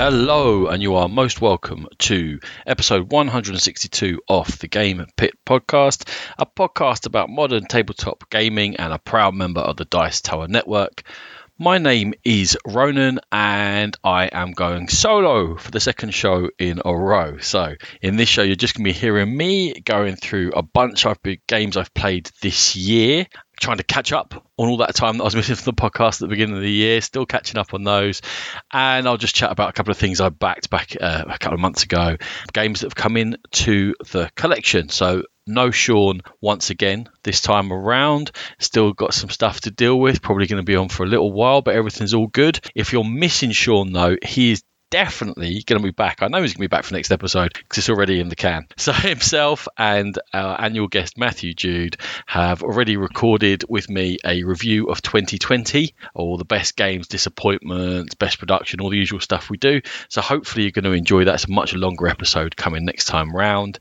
Hello, and you are most welcome to episode 162 of the Game Pit podcast, a podcast about modern tabletop gaming and a proud member of the Dice Tower Network. My name is Ronan, and I am going solo for the second show in a row. So in this show, you're just going to be hearing me going through a bunch of big games I've played this year, trying to catch up on all that time that I was missing from the podcast at the beginning of the year, still catching up on those. And I'll just chat about a couple of things I backed back a couple of months ago, games that have come in to the collection. So no Sean once again this time around. Still got some stuff to deal with. Probably going to be on for a little while, but everything's all good. If you're missing Sean, though, he is definitely going to be back. I know he's going to be back for next episode because it's already in the can. So himself and our annual guest Matthew Jude have already recorded with me a review of 2020, all the best games, disappointments, best production, all the usual stuff we do. So hopefully you're going to enjoy that. It's a much longer episode coming next time round.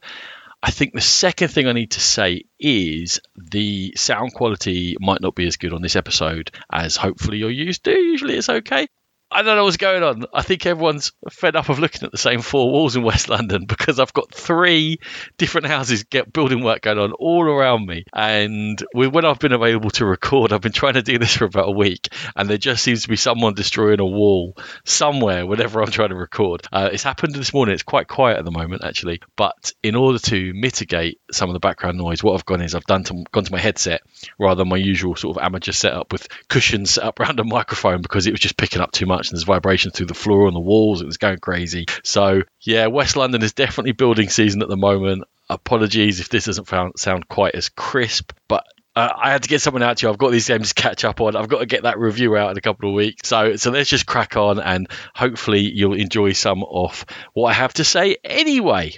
I think the second thing I need to say is the sound quality might not be as good on this episode as hopefully you're used to. Usually it's okay. I don't know what's going on. I think everyone's fed up of looking at the same four walls in West London because I've got three different houses get building work going on all around me. And when I've been available to record, I've been trying to do this for about a week, and there just seems to be someone destroying a wall somewhere whenever I'm trying to record. It's happened this morning. It's quite quiet at the moment, actually. But in order to mitigate some of the background noise, what I've gone is I've gone to my headset rather than my usual sort of amateur setup with cushions set up around a microphone because it was just picking up too much. And there's vibrations through the floor and the walls. It was going crazy. So yeah, West London is definitely building season at the moment. Apologies if this doesn't sound quite as crisp, but I had to get someone out to you. I've got these games to catch up on. I've got to get that review out in a couple of weeks. So let's just crack on, and hopefully you'll enjoy some of what I have to say anyway.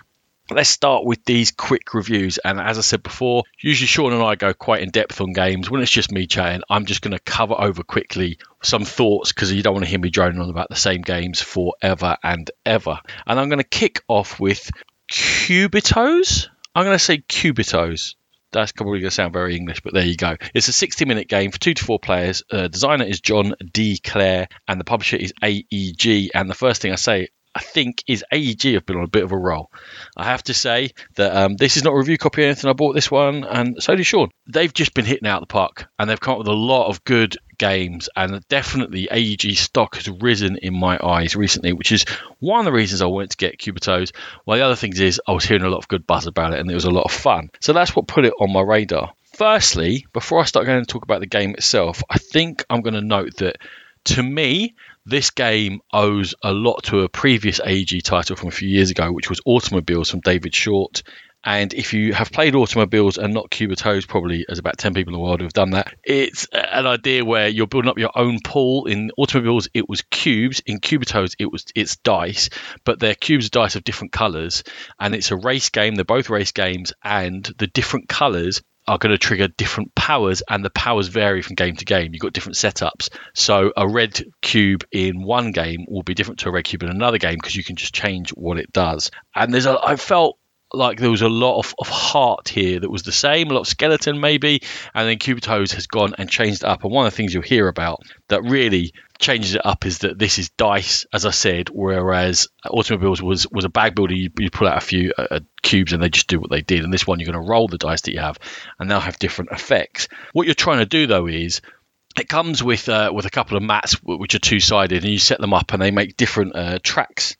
Let's start with these quick reviews. And as I said before, usually Sean and I go quite in depth on games. When it's just me chatting, I'm just going to cover over quickly some thoughts because you don't want to hear me droning on about the same games forever and ever. And I'm going to kick off with Cubitos. I'm going to say Cubitos. That's probably going to sound very English, but there you go. It's a 60-minute game for 2 to 4 players. Designer is John D. Clare, and the publisher is AEG. And the first thing I say, I think, is AEG have been on a bit of a roll. I have to say that this is not a review copy or anything. I bought this one, and so did Sean. They've just been hitting out of the park, and they've come up with a lot of good games, and definitely AEG stock has risen in my eyes recently, which is one of the reasons I wanted to get Cubitos. Well, the other thing is I was hearing a lot of good buzz about it, and it was a lot of fun. So that's what put it on my radar. Firstly, before I start going to talk about the game itself, I think I'm going to note that, to me, this game owes a lot to a previous AEG title from a few years ago, which was Automobiles from David Short. And if you have played Automobiles and not Cubitos, probably as about 10 people in the world who have done that, it's an idea where you're building up your own pool. In Automobiles, it was cubes. In Cubitos, it's dice, but they're cubes of dice of different colours. And it's a race game. They're both race games, and the different colours are going to trigger different powers, and the powers vary from game to game. You've got different setups. So a red cube in one game will be different to a red cube in another game because you can just change what it does. And I felt like there was a lot of heart here that was the same, a lot of skeleton maybe, and then Cubitos has gone and changed it up. And one of the things you'll hear about that really changes it up is that this is dice, as I said, whereas Automobiles was a bag builder. You pull out a few cubes and they just do what they did, and this one you're going to roll the dice that you have, and they'll have different effects. What you're trying to do, though, is it comes with a couple of mats which are two-sided, and you set them up and they make different tracks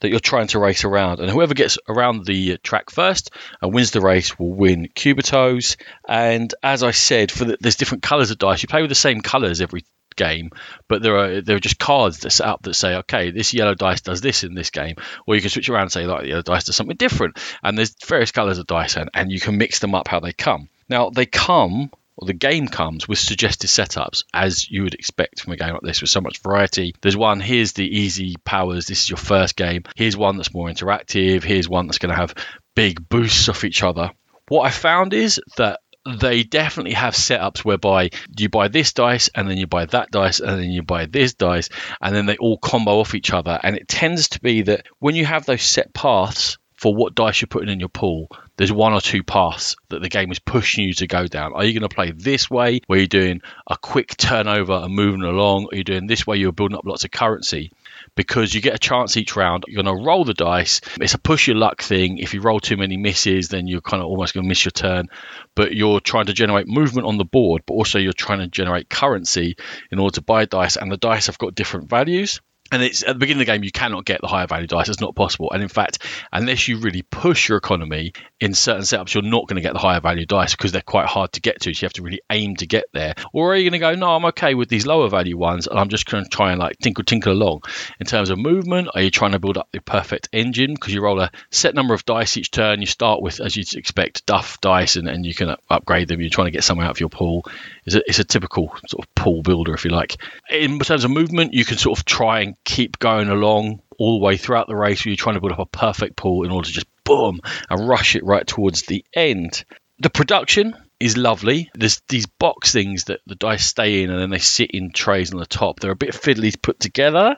that you're trying to race around, and whoever gets around the track first and wins the race will win Cubitos. And as I said, there's different colours of dice. You play with the same colours every game, but there are just cards that set up that say, okay, this yellow dice does this in this game, or you can switch around and say, like, the yellow dice does something different. And there's various colours of dice, and you can mix them up how they come. Now they come, or the game comes, with suggested setups, as you would expect from a game like this with so much variety. There's one, here's the easy powers, this is your first game. Here's one that's more interactive. Here's one that's going to have big boosts off each other. What I found is that they definitely have setups whereby you buy this dice, and then you buy that dice, and then you buy this dice, and then they all combo off each other. And it tends to be that when you have those set paths, for what dice you're putting in your pool, there's one or two paths that the game is pushing you to go down. Are you going to play this way, where you're doing a quick turnover and moving along? Are you doing this way, you're building up lots of currency? Because you get a chance each round, you're going to roll the dice. It's a push your luck thing. If you roll too many misses, then you're kind of almost going to miss your turn. But you're trying to generate movement on the board, but also you're trying to generate currency in order to buy dice. And the dice have got different values. And it's at the beginning of the game, you cannot get the higher value dice. It's not possible. And in fact, unless you really push your economy in certain setups, you're not going to get the higher value dice because they're quite hard to get to. So you have to really aim to get there. Or are you going to go, no, I'm okay with these lower value ones, and I'm just going to try and like tinkle along. In terms of movement, are you trying to build up the perfect engine? Because you roll a set number of dice each turn. You start with, as you'd expect, duff dice, and you can upgrade them. You're trying to get something out of your pool. It's a typical sort of pool builder, if you like. In terms of movement, you can sort of try and keep going along all the way throughout the race where you're trying to build up a perfect pool in order to just boom and rush it right towards the end. The production is lovely. There's these box things that the dice stay in and then they sit in trays on the top. They're a bit fiddly to put together,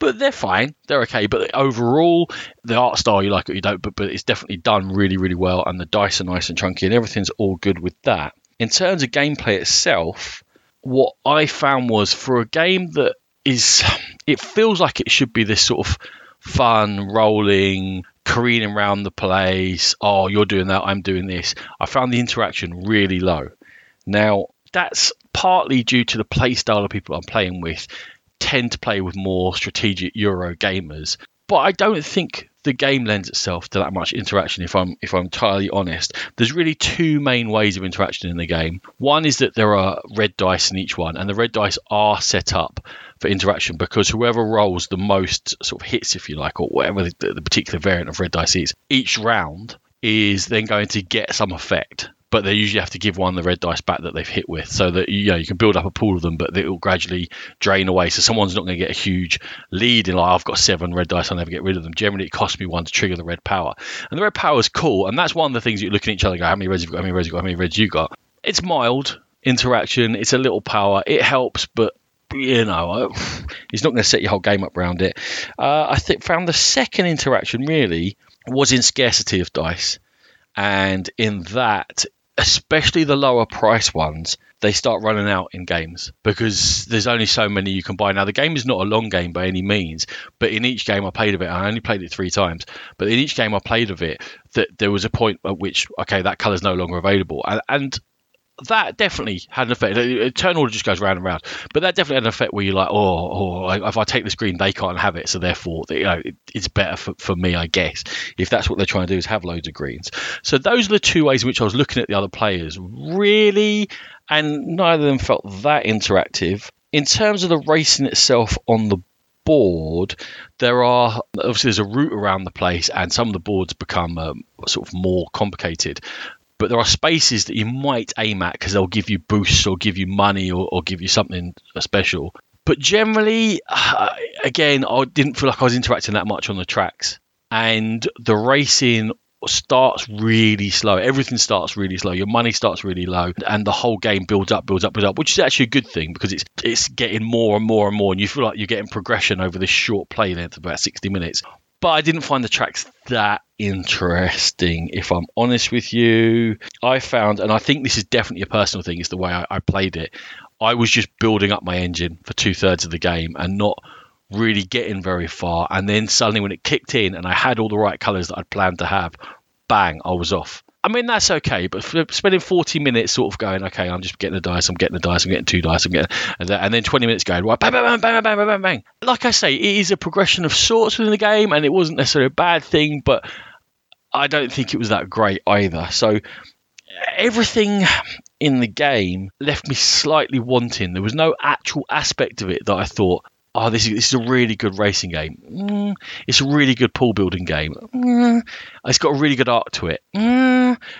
but they're fine. They're okay. But overall, the art style, you like it or you don't, but it's definitely done really, really well. And the dice are nice and chunky and everything's all good with that. In terms of gameplay itself, what I found was for a game that it feels like it should be this sort of fun, rolling, careening around the place. Oh, you're doing that, I'm doing this. I found the interaction really low. Now, that's partly due to the play style of people I'm playing with tend to play with more strategic Euro gamers. But I don't think the game lends itself to that much interaction, if I'm entirely honest. There's really two main ways of interaction in the game. One is that there are red dice in each one, and the red dice are set up for interaction because whoever rolls the most sort of hits, if you like, or whatever the particular variant of red dice is, each round is then going to get some effect. But they usually have to give one the red dice back that they've hit with, so that you can build up a pool of them, but it will gradually drain away. So someone's not going to get a huge lead in like, I've got 7 red dice, I'll never get rid of them. Generally, it costs me 1 to trigger the red power. And the red power is cool, and that's one of the things you look at each other and go, how many reds have you got, how many reds have you got, how many reds you got? It's mild interaction, it's a little power, it helps, but it's not going to set your whole game up around it. I found the second interaction really was in scarcity of dice, and in that, especially the lower price ones, they start running out in games because there's only so many you can buy. Now, the game is not a long game by any means, but in each game I played of it, I only played it 3 times, but in each game I played of it, that there was a point at which, okay, that colour's no longer available. And that definitely had an effect. Turn order just goes round and round, but that definitely had an effect where you're like, oh, if I take this green, they can't have it, so therefore, it's better for me, I guess. If that's what they're trying to do is have loads of greens. So those are the two ways in which I was looking at the other players, really, and neither of them felt that interactive. In terms of the racing itself on the board, there's a route around the place, and some of the boards become sort of more complicated. But there are spaces that you might aim at because they'll give you boosts or give you money or give you something special. But generally, again, I didn't feel like I was interacting that much on the tracks. And the racing starts really slow. Everything starts really slow. Your money starts really low. And the whole game builds up, which is actually a good thing because it's getting more and more and more. And you feel like you're getting progression over this short play length of about 60 minutes. But I didn't find the tracks that interesting, if I'm honest with you. I found, and I think this is definitely a personal thing, it's the way I played it. I was just building up my engine for 2/3 of the game and not really getting very far. And then suddenly when it kicked in and I had all the right colours that I'd planned to have, bang, I was off. I mean, that's okay, but for spending 40 minutes sort of going, okay, I'm just getting a dice, I'm getting 2 dice, and then 20 minutes going, well, bang, bang, bang, bang, bang, bang, bang, bang. Like I say, it is a progression of sorts within the game, and it wasn't necessarily a bad thing, but I don't think it was that great either. So everything in the game left me slightly wanting. There was no actual aspect of it that I thought, oh, this is a really good racing game. It's a really good pool building game. It's got a really good arc to it.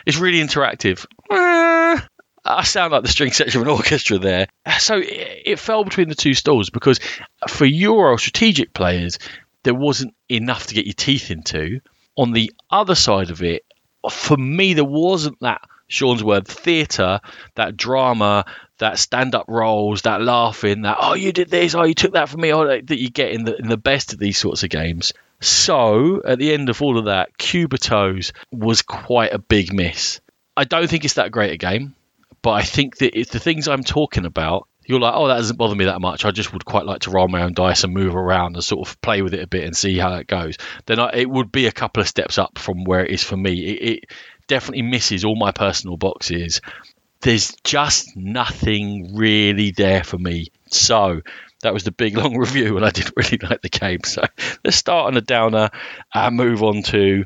It's really interactive. I sound like the string section of an orchestra there. So it fell between the two stools because for Euro strategic players, there wasn't enough to get your teeth into. On the other side of it, for me, there wasn't that Sean's word theatre, that drama, that stand-up roles, that laughing, that, oh, you did this, oh, you took that from me, that you get in the best of these sorts of games. So at the end of all of that, Cubitos was quite a big miss. I don't think it's that great a game, but I think that it's the things I'm talking about. You're like, oh, that doesn't bother me that much. I just would quite like to roll my own dice and move around and sort of play with it a bit and see how it goes. Then it would be a couple of steps up from where it is for me. It definitely misses all my personal boxes. There's just nothing really there for me. So that was the big, long review, and I didn't really like the game. So let's start on a downer and move on to...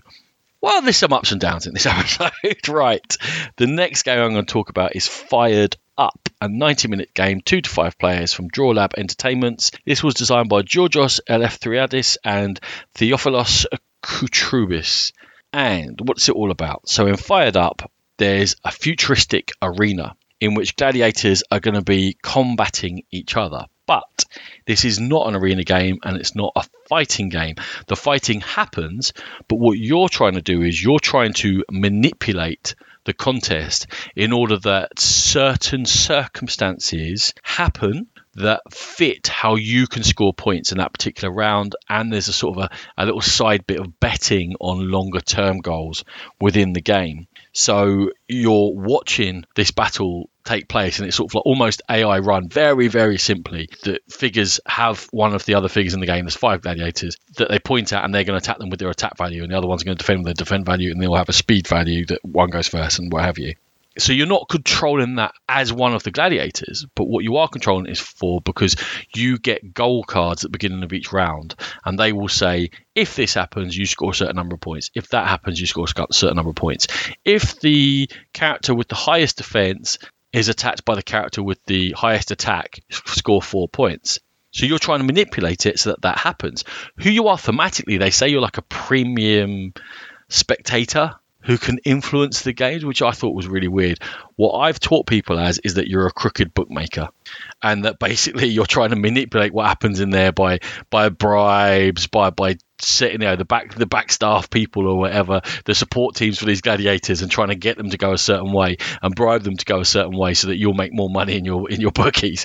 well, there's some ups and downs in this episode. Right. The next game I'm going to talk about is Fired Up, a 90-minute game, 2 to 5 players from Draw Lab Entertainments. This was designed by Georgios Lf3adis and Theophilos Koutroubis. And what's it all about? So in Fired Up, there's a futuristic arena in which gladiators are going to be combating each other. But this is not an arena game and it's not a fighting game. The fighting happens, but what you're trying to do is you're trying to manipulate the contest in order that certain circumstances happen that fit how you can score points in that particular round. And there's a sort of a little side bit of betting on longer term goals within the game. So you're watching this battle take place, and it's sort of like almost AI run, very, very simply. The figures have one of the other figures in the game. There's 5 gladiators that they point at, and they're going to attack them with their attack value, and the other one's going to defend with their defend value, and they'll have a speed value that one goes first and what have you. So you're not controlling that as one of the gladiators, but what you are controlling is for, because you get goal cards at the beginning of each round, and they will say, if this happens, you score a certain number of points. If that happens, you score a certain number of points. If the character with the highest defense is attacked by the character with the highest attack, score 4 points. So you're trying to manipulate it so that that happens. Who you are thematically, they say you're like a premium spectator who can influence the games, which I thought was really weird. What I've taught people as is that you're a crooked bookmaker, and that basically you're trying to manipulate what happens in there by bribes, by setting, you know, the back staff people or whatever, the support teams for these gladiators, and trying to get them to go a certain way and bribe them to go a certain way so that you'll make more money in your bookies.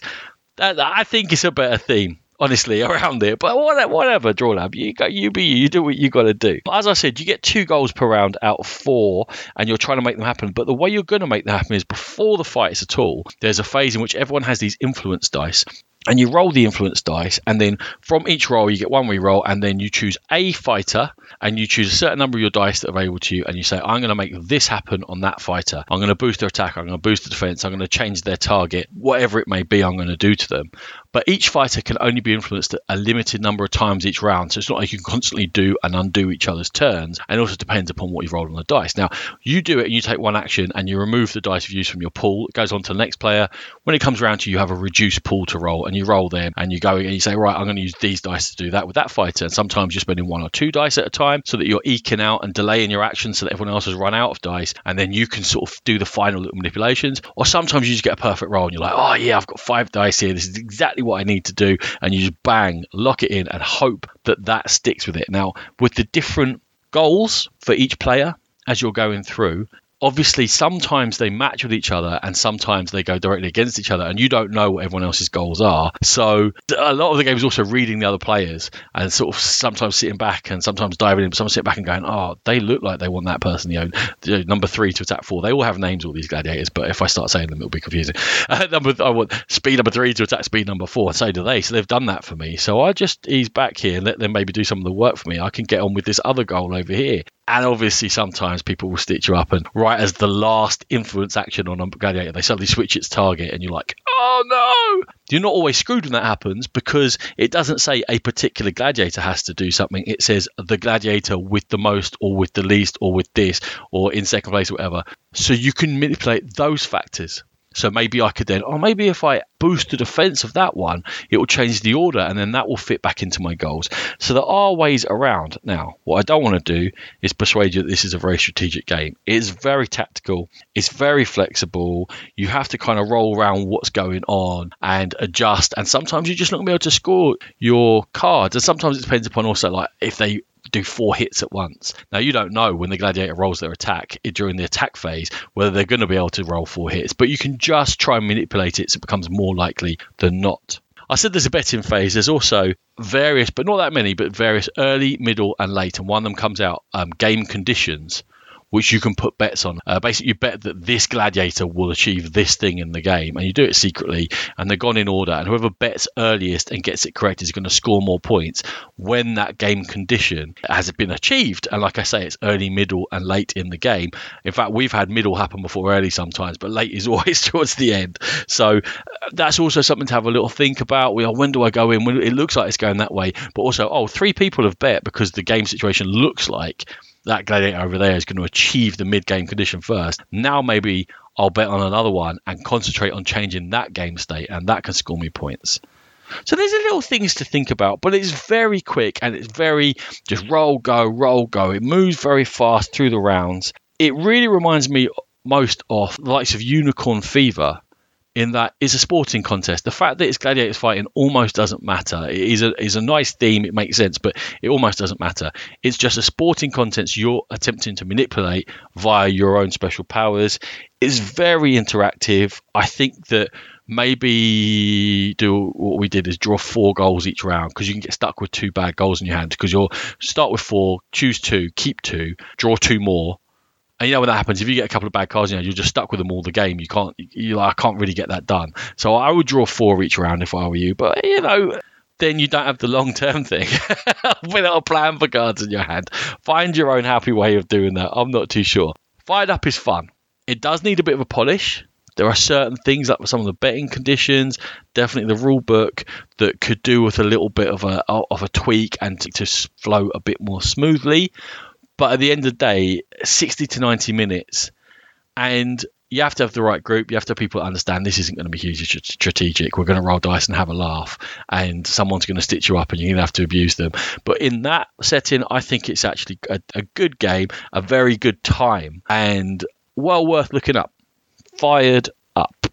That I think it's a better theme, honestly, around it. But whatever, Draw Lab, you do what you got to do. But as I said, you get 2 goals per round out of 4, and you're trying to make them happen. But the way you're going to make them happen is before the fights at all, there's a phase in which everyone has these influence dice, and you roll the influence dice, and then from each roll you get one reroll, and then you choose a fighter, and you choose a certain number of your dice that are available to you, and you say, I'm going to make this happen on that fighter. I'm going to boost their attack, I'm going to boost the defense, I'm going to change their target, whatever it may be I'm going to do to them. But each fighter can only be influenced a limited number of times each round, so it's not like you can constantly do and undo each other's turns, and it also depends upon what you've rolled on the dice. Now, you do it and you take one action, and you remove the dice you've used from your pool. It goes on to the next player. When it comes around to you, you have a reduced pool to roll, and you roll them, and you go and you say, right, I'm going to use these dice to do that with that fighter. And sometimes you're spending 1 or 2 dice at a time so that you're eking out and delaying your action so that everyone else has run out of dice, and then you can sort of do the final little manipulations. Or sometimes you just get a perfect roll and you're like, oh yeah, I've got 5 dice here, this is exactly what I need to do, and you just bang, lock it in, and hope that sticks with it. Now, with the different goals for each player as you're going through, obviously, sometimes they match with each other and sometimes they go directly against each other, and you don't know what everyone else's goals are. So a lot of the game is also reading the other players and sort of sometimes sitting back and sometimes diving in, but sometimes sitting back and going, oh, they look like they want that person, you know, number 3 to attack 4. They all have names, all these gladiators, but if I start saying them, it'll be confusing. I want speed number 3 to attack speed number 4, and so do they. So they've done that for me. So I just ease back here and let them maybe do some of the work for me. I can get on with this other goal over here. And obviously, sometimes people will stitch you up, and right as the last influence action on a gladiator, they suddenly switch its target, and you're like, oh no! You're not always screwed when that happens, because it doesn't say a particular gladiator has to do something. It says the gladiator with the most, or with the least, or with this, or in second place, or whatever. So you can manipulate those factors. So maybe I could then, maybe if I boost the defense of that one, it will change the order, and then that will fit back into my goals. So there are ways around. Now, what I don't want to do is persuade you that this is a very strategic game. It's very tactical. It's very flexible. You have to kind of roll around what's going on and adjust. And sometimes you're just not going to be able to score your cards. And sometimes it depends upon also like if they do 4 hits at once. Now, you don't know when the gladiator rolls their attack during the attack phase whether they're going to be able to roll 4 hits, but you can just try and manipulate it so it becomes more likely than not. I said there's a betting phase. There's also various, but not that many, but various early, middle, and late. And one of them comes out, game conditions, which you can put bets on. Basically, you bet that this gladiator will achieve this thing in the game, and you do it secretly, and they're gone in order. And whoever bets earliest and gets it correct is going to score more points when that game condition has been achieved. And like I say, it's early, middle, and late in the game. In fact, we've had middle happen before early sometimes, but late is always towards the end. So that's also something to have a little think about. When do I go in? It looks like it's going that way, but also, three people have bet because the game situation looks like that gladiator over there is going to achieve the mid-game condition first. Now maybe I'll bet on another one and concentrate on changing that game state, and that can score me points. So there's little things to think about, but it's very quick and it's very just roll, go. It moves very fast through the rounds. It really reminds me most of the likes of Unicorn Fever, in that it's a sporting contest. The fact that it's gladiators fighting almost doesn't matter. It is a nice theme, it makes sense, but it almost doesn't matter. It's just a sporting contest you're attempting to manipulate via your own special powers. It's very interactive. I think that maybe do what we did is draw 4 goals each round, because you can get stuck with 2 bad goals in your hand, because you'll start with 4, choose 2, keep 2, draw 2 more. And when that happens, if you get a couple of bad cards, you're just stuck with them all the game. I can't really get that done. So I would draw 4 each round if I were you. But, then you don't have the long-term thing without a plan for cards in your hand. Find your own happy way of doing that. I'm not too sure. Fired Up is fun. It does need a bit of a polish. There are certain things, like some of the betting conditions, definitely the rule book, that could do with a little bit of a tweak and to flow a bit more smoothly. But at the end of the day, 60 to 90 minutes, and you have to have the right group. You have to have people that understand this isn't going to be hugely strategic. We're going to roll dice and have a laugh, and someone's going to stitch you up, and you're going to have to abuse them. But in that setting, I think it's actually a good game, a very good time, and well worth looking up. Fired Up.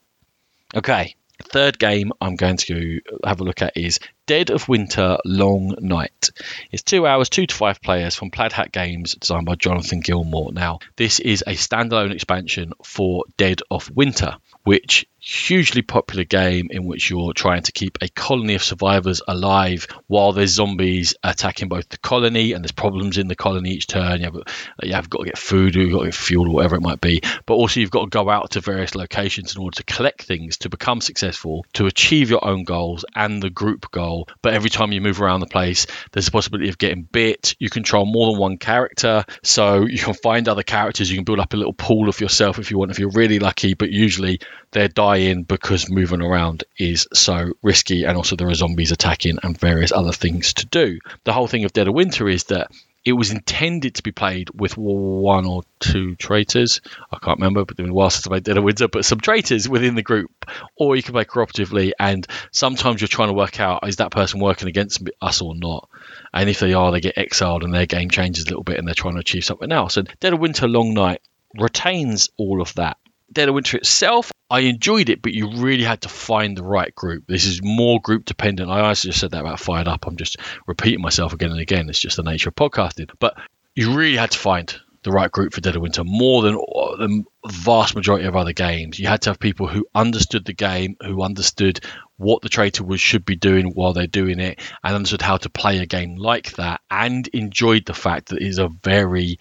Okay, third game I'm going to have a look at is Dead of Winter: Long Night. It's 2 hours, 2 to 5 players, from Plaid Hat Games, designed by Jonathan Gilmore. Now, this is a standalone expansion for Dead of Winter, which hugely popular game in which you're trying to keep a colony of survivors alive while there's zombies attacking both the colony, and there's problems in the colony each turn. You have got to get food, you've got to get fuel, or whatever it might be. But also you've got to go out to various locations in order to collect things to become successful, to achieve your own goals and the group goals. But every time you move around the place, there's a possibility of getting bit. You control more than one character, so you can find other characters. You can build up a little pool of yourself if you want, if you're really lucky, but usually they're dying because moving around is so risky, and also there are zombies attacking and various other things to do. The whole thing of Dead of Winter is that it was intended to be played with 1 or 2 traitors. I can't remember, but there was a while since I played Dead of Winter, but some traitors within the group. Or you can play cooperatively, and sometimes you're trying to work out, is that person working against us or not? And if they are, they get exiled and their game changes a little bit and they're trying to achieve something else. And Dead of Winter: Long Night retains all of that. Dead of Winter itself, I enjoyed it, but you really had to find the right group. This is more group dependent. I also just said that about Fired Up. I'm just repeating myself again and again. It's just the nature of podcasting. But you really had to find the right group for Dead of Winter, more than the vast majority of other games. You had to have people who understood the game, who understood what the traitor should be doing while they're doing it, and understood how to play a game like that, and enjoyed the fact that it is a very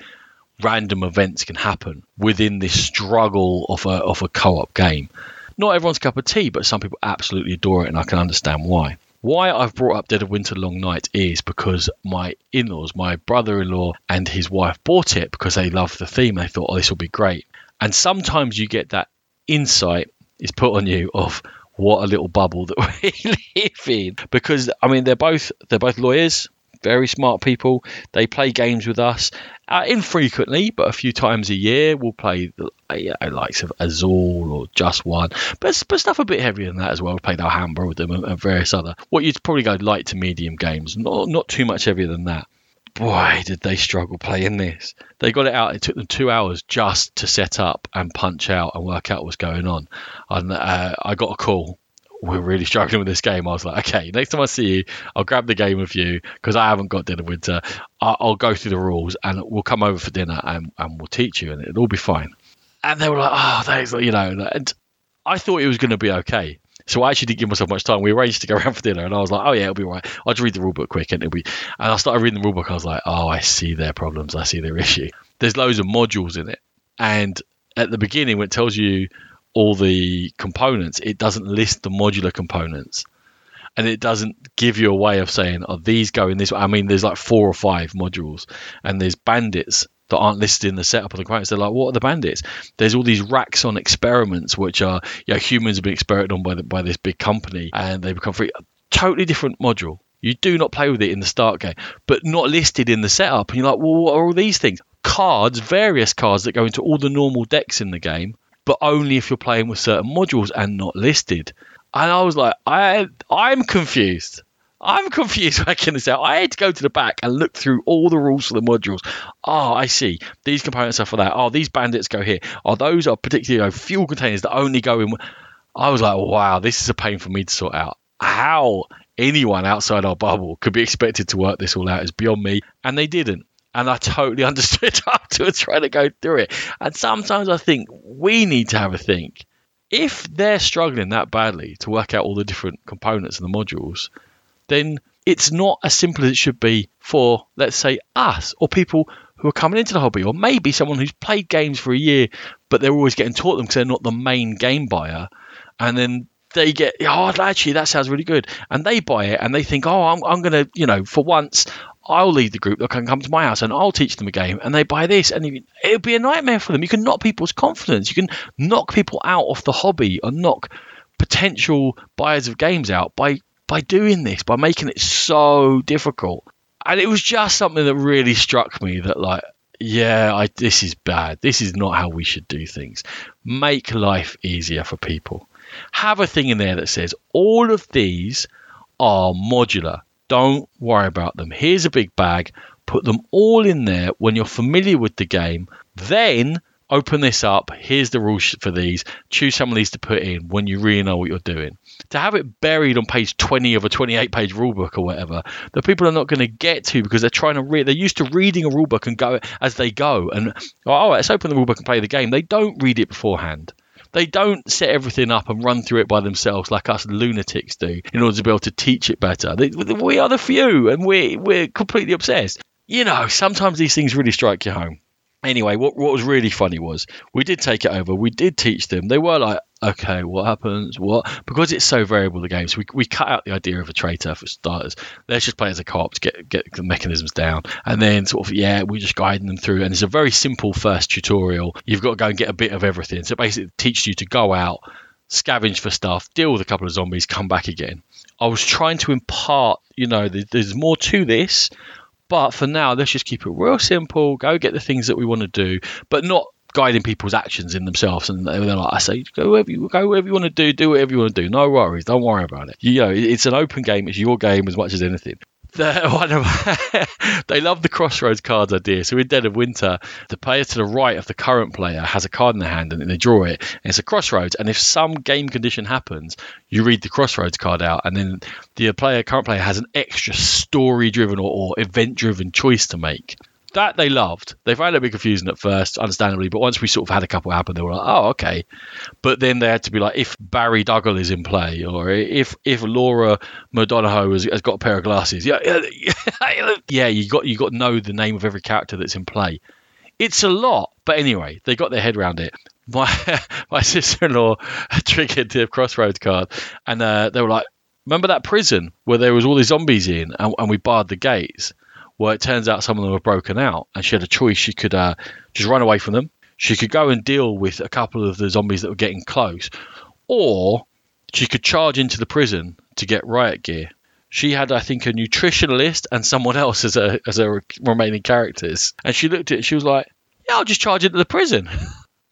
random events can happen within this struggle of a co-op game. Not everyone's cup of tea, but some people absolutely adore it, and I can understand why. Why I've brought up Dead of Winter: Long Night is because my in-laws, my brother-in-law and his wife, bought it because they loved the theme. They thought, this will be great. And sometimes you get that insight is put on you of what a little bubble that we live in. Because, they're both lawyers, very smart people. They play games with us infrequently, but a few times a year. We'll play the likes of Azul or Just One, but stuff a bit heavier than that as well. We played Alhambra with them and various other, what you'd probably go light to medium games, not too much heavier than that. Boy, did they struggle playing this. They got it out. It took them 2 hours just to set up and punch out and work out what's going on. And I got a call. We're really struggling with this game. I was like, okay, next time I see you, I'll grab the game with you, because I haven't got Dead of Winter. I'll go through the rules and we'll come over for dinner and we'll teach you and it'll all be fine. And they were like, and I thought it was going to be okay. So I actually didn't give myself much time. We arranged to go around for dinner, and I was like, oh yeah, it'll be all right. I'll just read the rule book quick, and it'll be. And I started reading the rule book. I was like, oh, I see their problems. I see their issue. There's loads of modules in it, and at the beginning, when it tells you all the components, it doesn't list the modular components, and it doesn't give you a way of saying, oh, these go in this way. I mean, there's like 4 or 5 modules, and there's bandits that aren't listed in the setup of the clients. They're like, what are the bandits? There's all these racks on experiments, which are, you know, humans have been experimented on by this big company, and they become free. A totally different module. You do not play with it in the start game, but not listed in the setup. And you're like, well, what are all these things? Cards, various cards that go into all the normal decks in the game, but only if you're playing with certain modules and not listed. And I was like, I'm confused. I'm confused back in this out. I had to go to the back and look through all the rules for the modules. Oh, I see. These components are for that. Oh, these bandits go here. Oh, those are particularly fuel containers that only go in. I was like, wow, this is a pain for me to sort out. How anyone outside our bubble could be expected to work this all out is beyond me. And they didn't. And I totally understood afterwards trying to go through it. And sometimes I think we need to have a think. If they're struggling that badly to work out all the different components and the modules, then it's not as simple as it should be for, let's say, us or people who are coming into the hobby, or maybe someone who's played games for a year, but they're always getting taught them because they're not the main game buyer. And then they get, oh, actually, that sounds really good. And they buy it and they think, oh, I'm going to, you know, for once, I'll lead the group that can come to my house and I'll teach them a game. And they buy this and it'll be a nightmare for them. You can knock people's confidence. You can knock people out of the hobby or knock potential buyers of games out by doing this, by making it so difficult. And it was just something that really struck me that, like, yeah, this is bad. This is not how we should do things. Make life easier for people. Have a thing in there that says all of these are modular. Don't worry about them. Here's a big bag. Put them all in there when you're familiar with the game. Then open this up. Here's the rules for these. Choose some of these to put in when you really know what you're doing. To have it buried on page 20 of a 28-page rulebook or whatever, that people are not going to get to because they're trying to read. They're used to reading a rulebook and go as they go. And, oh, let's open the rulebook and play the game. They don't read it beforehand. They don't set everything up and run through it by themselves like us lunatics do in order to be able to teach it better. We are the few, and we're completely obsessed. You know, sometimes these things really strike you home. Anyway, what was really funny was we did take it over. We did teach them. They were like, okay, what happens? What? Because it's so variable, the game. So we cut out the idea of a traitor for starters. Let's just play as a co-op to get the mechanisms down. And then sort of, yeah, we're just guiding them through. And it's a very simple first tutorial. You've got to go and get a bit of everything. So basically it teaches you to go out, scavenge for stuff, deal with a couple of zombies, come back again. I was trying to impart, you know, there's more to this. But for now, let's just keep it real simple. Go get the things that we want to do, but not guiding people's actions in themselves. And they're like, I say, go wherever you want to do whatever you want to do. No worries. Don't worry about it. You know, it's an open game. It's your game as much as anything. They love the crossroads cards idea. So in Dead of Winter, the player to the right of the current player has a card in their hand and they draw it. And it's a crossroads. And if some game condition happens, you read the crossroads card out, and then the current player has an extra story-driven or event-driven choice to make. That they loved. They found it a bit confusing at first, understandably, but once we sort of had a couple happen, they were like, oh, okay. But then they had to be like, if Barry Duggle is in play, or if Laura McDonough has got a pair of glasses. Yeah, you got to know the name of every character that's in play. It's a lot. But anyway, they got their head around it. My sister-in-law triggered the crossroads card, and they were like, remember that prison where there was all these zombies in and we barred the gates? Well, it turns out some of them were broken out, and she had a choice. She could just run away from them. She could go and deal with a couple of the zombies that were getting close, or she could charge into the prison to get riot gear. She had, I think, a nutritionalist and someone else as her remaining characters. And she looked at it and she was like, yeah, I'll just charge into the prison.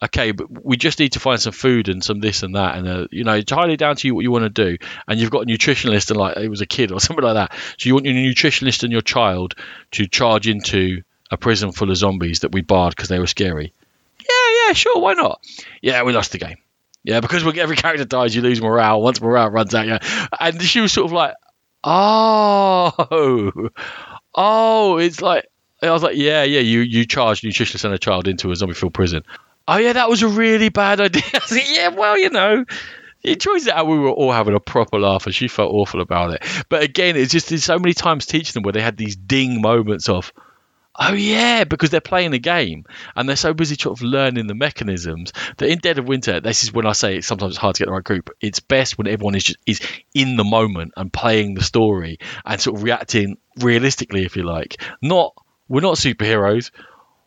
Okay, but we just need to find some food and some this and that. And, you know, it's highly down to you what you want to do. And you've got a nutritionalist and, like, it was a kid or something like that. So you want your nutritionalist and your child to charge into a prison full of zombies that we barred because they were scary. Yeah, sure, why not? Yeah, we lost the game. Yeah, because every character dies, you lose morale. Once morale runs out, yeah. And she was sort of like, oh, it's like, I was like, yeah, you charged a nutritionalist and a child into a zombie-filled prison. Oh, yeah, that was a really bad idea. I was like, yeah, well, you know, It enjoys it how we were all having a proper laugh, and she felt awful about it. But again, it's just there's so many times teaching them where they had these ding moments of, oh yeah, because they're playing a game and they're so busy sort of learning the mechanisms that in Dead of Winter, this is when I say it's sometimes hard to get the right group. It's best when everyone is just is in the moment and playing the story and sort of reacting realistically, if you like. Not we're not superheroes.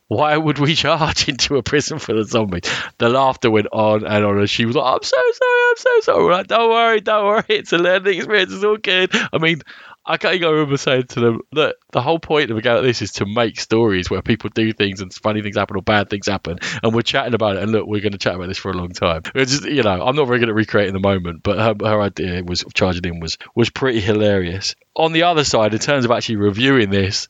Why would we charge into a prison full of zombies? The laughter went on and on, and she was like, I'm so sorry. We're like, don't worry. It's a learning experience. It's all good. I mean, I can't even remember saying to them, look, the whole point of a game like this is to make stories where people do things and funny things happen or bad things happen. And we're chatting about it. And look, we're going to chat about this for a long time. It's just, you know, I'm not very good at recreating the moment, but her idea was charging in was pretty hilarious. On the other side, in terms of actually reviewing this,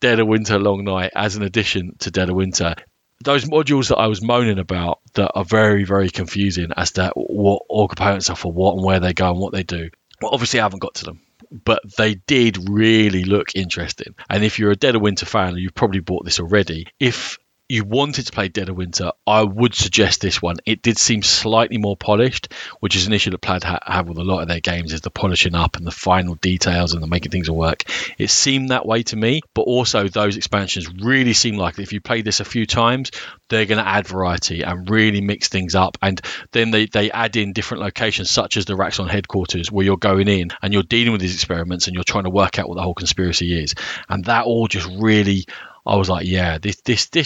Dead of Winter Long Night as an addition to Dead of Winter, those modules that I was moaning about that are very, very confusing as to what all components are for what and where they go and what they do. Well, obviously, I haven't got to them, but they did really look interesting. And if you're a Dead of Winter fan, you've probably bought this already. If you wanted to play Dead of Winter, I would suggest this one. It did seem slightly more polished, which is an issue that Plaid have with a lot of their games, is the polishing up and the final details and the making things work. It seemed that way to me, but also those expansions really seem like if you play this a few times, they're going to add variety and really mix things up. And then they add in different locations, such as the Raxxon headquarters, where you're going in and you're dealing with these experiments and you're trying to work out what the whole conspiracy is. And that all just really... I was like, yeah, this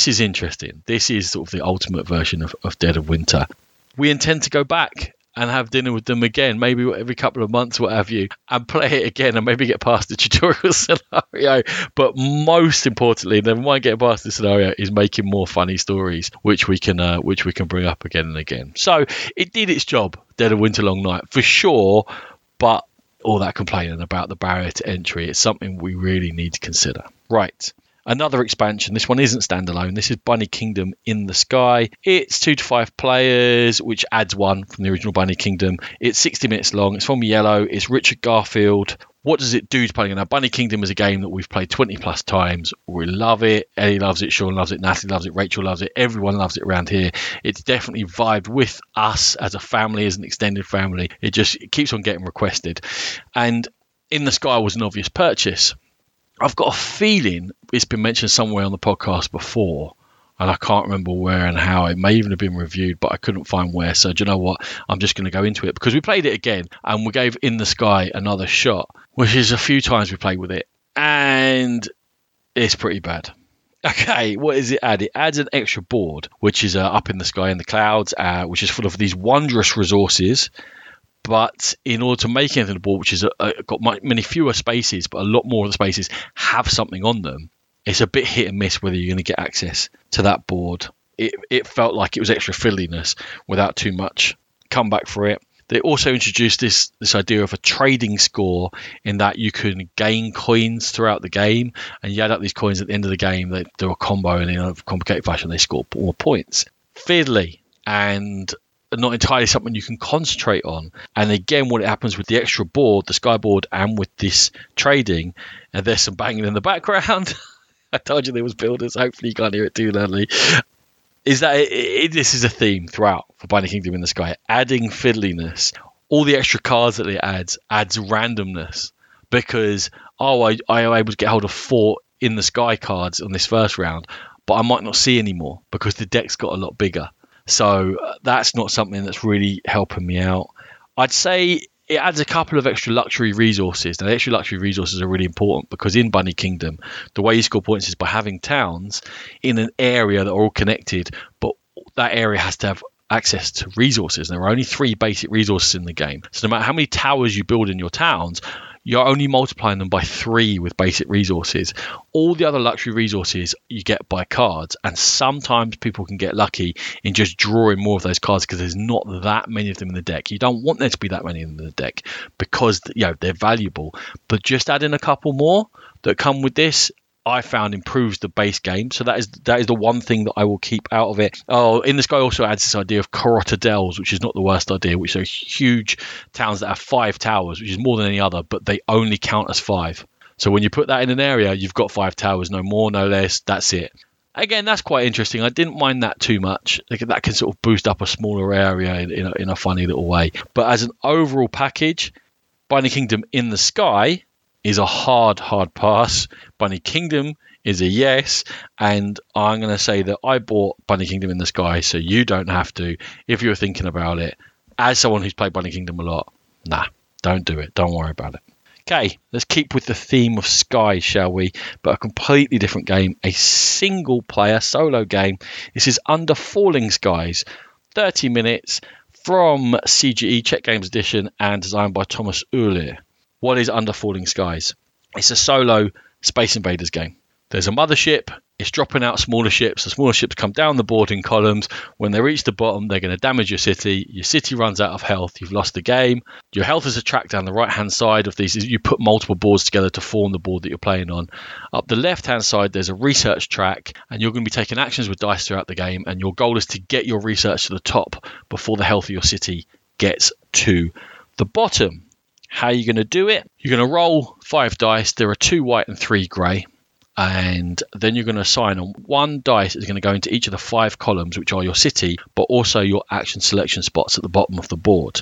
is interesting. This is sort of the ultimate version of Dead of Winter. We intend to go back and have dinner with them again, maybe every couple of months, what have you, and play it again and maybe get past the tutorial scenario. But most importantly, never mind getting past the scenario, is making more funny stories, which we can bring up again and again. So it did its job, Dead of Winter Long Night, for sure, but all that complaining about the barrier to entry, it's something we really need to consider. Right. Another expansion. This one isn't standalone. This is Bunny Kingdom in the Sky. It's 2 to 5 players, which adds one from the original Bunny Kingdom. It's 60 minutes long. It's from Yellow. It's Richard Garfield. What does it do to playing? Now, Bunny Kingdom is a game that we've played 20 plus times. We love it. Ellie loves it. Sean loves it. Natalie loves it. Rachel loves it. Everyone loves it around here. It's definitely vibed with us as a family, as an extended family. It keeps on getting requested. And In the Sky was an obvious purchase. I've got a feeling it's been mentioned somewhere on the podcast before, and I can't remember where and how. It may even have been reviewed, but I couldn't find where. So do you know what? I'm just going to go into it because we played it again and we gave In the Sky another shot, which is a few times we played with it. And it's pretty bad. Okay, what does it add? It adds an extra board, which is up in the sky in the clouds, which is full of these wondrous resources. But in order to make anything on the board, which has got many fewer spaces, but a lot more of the spaces have something on them, it's a bit hit and miss whether you're going to get access to that board. It felt like it was extra fiddliness without too much comeback for it. They also introduced this idea of a trading score, in that you can gain coins throughout the game, and you add up these coins at the end of the game, they do a combo, and in a complicated fashion, they score more points. Fiddly and not entirely something you can concentrate on. And again, what happens with the extra board, the sky board, and with this trading, and there's some banging in the background. I told you there was builders. Hopefully you can't hear it too loudly. Is that this is a theme throughout for Bunny Kingdom in the Sky, adding fiddliness. All the extra cards that it adds randomness, because I was able to get hold of 4 In the Sky cards on this first round, but I might not see any more because the deck's got a lot bigger. So that's not something that's really helping me out. I'd say it adds a couple of extra luxury resources. Now, the extra luxury resources are really important because in Bunny Kingdom, the way you score points is by having towns in an area that are all connected, but that area has to have access to resources. There are only 3 basic resources in the game. So no matter how many towers you build in your towns, you're only multiplying them by 3 with basic resources. All the other luxury resources you get by cards, and sometimes people can get lucky in just drawing more of those cards because there's not that many of them in the deck. You don't want there to be that many in the deck because, you know, they're valuable. But just adding a couple more that come with this, I found improves the base game. So that is the one thing that I will keep out of it. In the Sky also adds this idea of Corotadels, which is not the worst idea, which are huge towns that have 5 towers, which is more than any other, but they only count as 5. So when you put that in an area, you've got 5 towers, no more, no less. That's it. Again, that's quite interesting. I didn't mind that too much. That can sort of boost up a smaller area in a funny little way. But as an overall package, Bunny Kingdom in the Sky is a hard pass. Bunny Kingdom is a yes. And I'm going to say that I bought Bunny Kingdom in the Sky, so you don't have to. If you're thinking about it, as someone who's played Bunny Kingdom a lot, nah, don't do it. Don't worry about it. Okay, let's keep with the theme of Sky, shall we? But a completely different game, a single-player solo game. This is Under Falling Skies, 30 minutes from CGE, Czech Games Edition, and designed by Thomas Uhler. What is Under Falling Skies? It's a solo Space Invaders game. There's a mothership. It's dropping out smaller ships. The smaller ships come down the board in columns. When they reach the bottom, they're going to damage your city. Your city runs out of health. You've lost the game. Your health is a track down the right-hand side of these. You put multiple boards together to form the board that you're playing on. Up the left-hand side, there's a research track, and you're going to be taking actions with dice throughout the game, and your goal is to get your research to the top before the health of your city gets to the bottom. How are you going to do it? You're going to roll 5 dice. There are 2 white and 3 grey. And then you're going to assign on one dice is going to go into each of the 5 columns, which are your city, but also your action selection spots at the bottom of the board.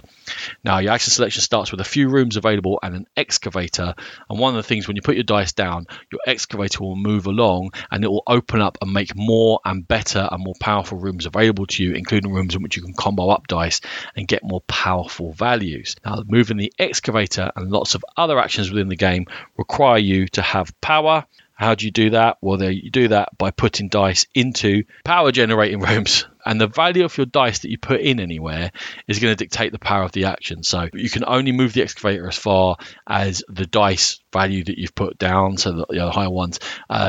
Now, your action selection starts with a few rooms available and an excavator. And one of the things when you put your dice down, your excavator will move along and it will open up and make more and better and more powerful rooms available to you, including rooms in which you can combo up dice and get more powerful values. Now, moving the excavator and lots of other actions within the game require you to have power. How do you do that? Well, you do that by putting dice into power generating rooms. And the value of your dice that you put in anywhere is going to dictate the power of the action. So you can only move the excavator as far as the dice value that you've put down. So the higher ones,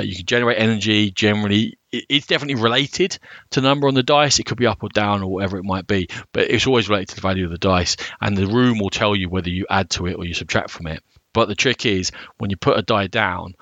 you can generate energy. Generally, it's definitely related to number on the dice. It could be up or down or whatever it might be, but it's always related to the value of the dice. And the room will tell you whether you add to it or you subtract from it. But the trick is when you put a die down,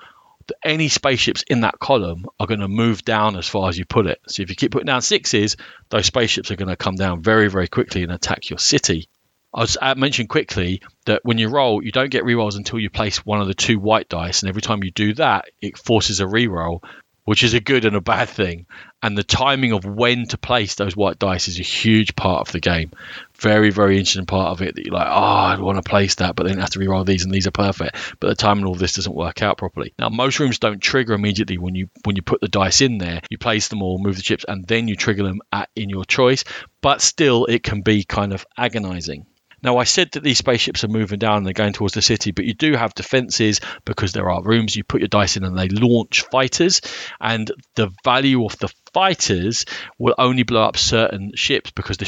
any spaceships in that column are going to move down as far as you put it. So if you keep putting down 6s, those spaceships are going to come down very, very quickly and attack your city. I'll mention quickly that when you roll, you don't get rerolls until you place one of the 2 white dice. And every time you do that, it forces a reroll, which is a good and a bad thing. And the timing of when to place those white dice is a huge part of the game. Very, very interesting part of it that you're like, oh, I want to place that, but then I have to reroll these, and these are perfect. But the timing of all this doesn't work out properly. Now, most rooms don't trigger immediately when you put the dice in there. You place them all, move the chips, and then you trigger them in your choice. But still, it can be kind of agonizing. Now, I said that these spaceships are moving down and they're going towards the city, but you do have defenses because there are rooms you put your dice in and they launch fighters, and the value of the fighters will only blow up certain ships because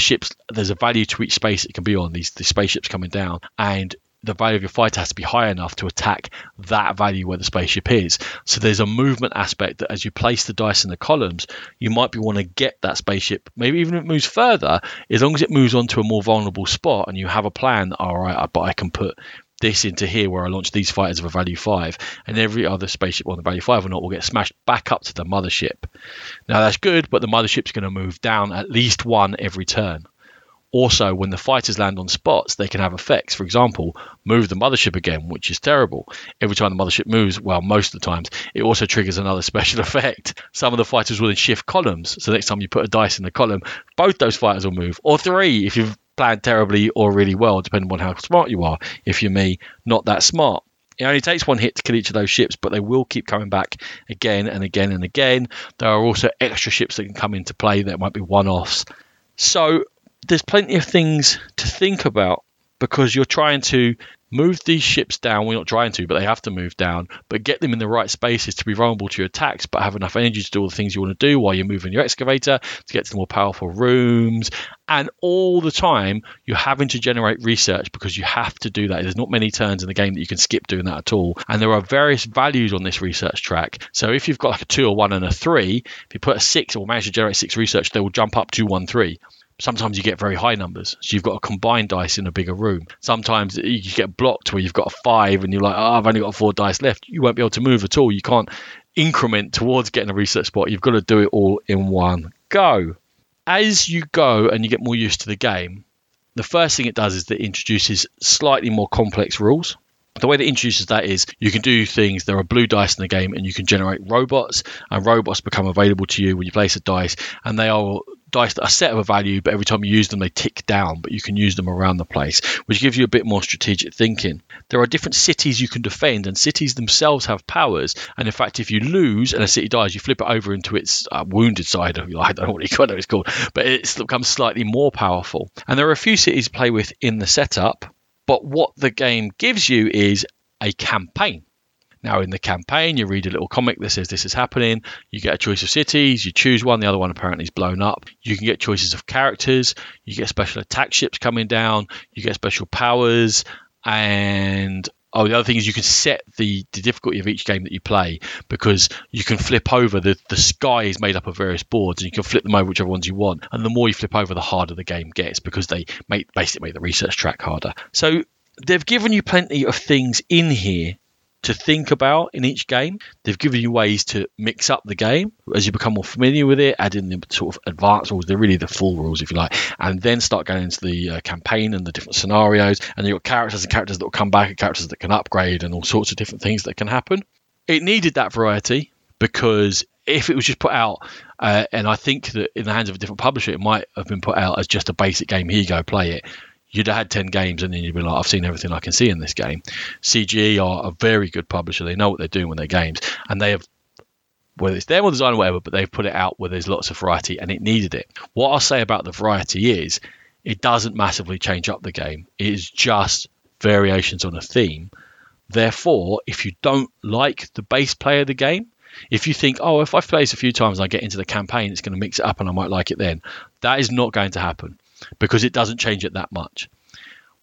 there's a value to each space it can be on, these spaceships coming down, and the value of your fighter has to be high enough to attack that value where the spaceship is. So there's a movement aspect that as you place the dice in the columns, you might be want to get that spaceship, maybe even if it moves further, as long as it moves on to a more vulnerable spot and you have a plan, all right, but I can put this into here where I launch these fighters of a value 5, and every other spaceship on the value 5 or not will get smashed back up to the mothership. Now that's good, but the mothership's going to move down at least one every turn. Also, when the fighters land on spots, they can have effects. For example, move the mothership again, which is terrible. Every time the mothership moves, well, most of the times, it also triggers another special effect. Some of the fighters will then shift columns. So next time you put a dice in the column, both those fighters will move. Or 3, if you've planned terribly or really well, depending on how smart you are. If you're me, not that smart. It only takes one hit to kill each of those ships, but they will keep coming back again and again and again. There are also extra ships that can come into play that might be one-offs. So there's plenty of things to think about because you're trying to move these ships down. We're not trying to, but they have to move down, but get them in the right spaces to be vulnerable to your attacks, but have enough energy to do all the things you want to do while you're moving your excavator to get to the more powerful rooms. And all the time you're having to generate research because you have to do that. There's not many turns in the game that you can skip doing that at all. And there are various values on this research track. So if you've got like a 2, a 1, and a 3, if you put a 6 or manage to generate 6 research, they will jump up 2, 1, 3. Sometimes you get very high numbers, so you've got to combine dice in a bigger room. Sometimes you get blocked where you've got a 5 and you're like, oh, I've only got 4 dice left. You won't be able to move at all. You can't increment towards getting a research spot. You've got to do it all in one go. As you go and you get more used to the game, the first thing it does is that it introduces slightly more complex rules. The way that introduces that is you can do things. There are blue dice in the game and you can generate robots, and robots become available to you when you place a dice, and they are dice that are set of a value, but every time you use them they tick down, but you can use them around the place, which gives you a bit more strategic thinking. There are different cities you can defend, and cities themselves have powers, and in fact if you lose and a city dies, you flip it over into its wounded side, I don't know what it's called, but it becomes slightly more powerful. And there are a few cities to play with in the setup, but what the game gives you is a campaign. Now, in the campaign, you read a little comic that says this is happening. You get a choice of cities. You choose one. The other one apparently is blown up. You can get choices of characters. You get special attack ships coming down. You get special powers. And the other thing is you can set the difficulty of each game that you play, because you can flip over. The sky is made up of various boards, and you can flip them over whichever ones you want. And the more you flip over, the harder the game gets, because they basically make the research track harder. So they've given you plenty of things in here to think about in each game. They've given you ways to mix up the game as you become more familiar with it, add in the sort of advanced rules, they're really the full rules if you like, and then start going into the campaign and the different scenarios, and you've got characters and characters that will come back and characters that can upgrade and all sorts of different things that can happen. It needed that variety, because if it was just put out, and I think that in the hands of a different publisher, it might have been put out as just a basic game, here you go, play it. You'd have had 10 games and then you'd be like, I've seen everything I can see in this game. CGE are a very good publisher. They know what they're doing with their games. And they have, whether it's them or design or whatever, but they've put it out where there's lots of variety, and it needed it. What I'll say about the variety is it doesn't massively change up the game. It is just variations on a theme. Therefore, if you don't like the base play of the game, if you think, if I play this a few times and I get into the campaign, it's going to mix it up and I might like it then, that is not going to happen, because it doesn't change it that much.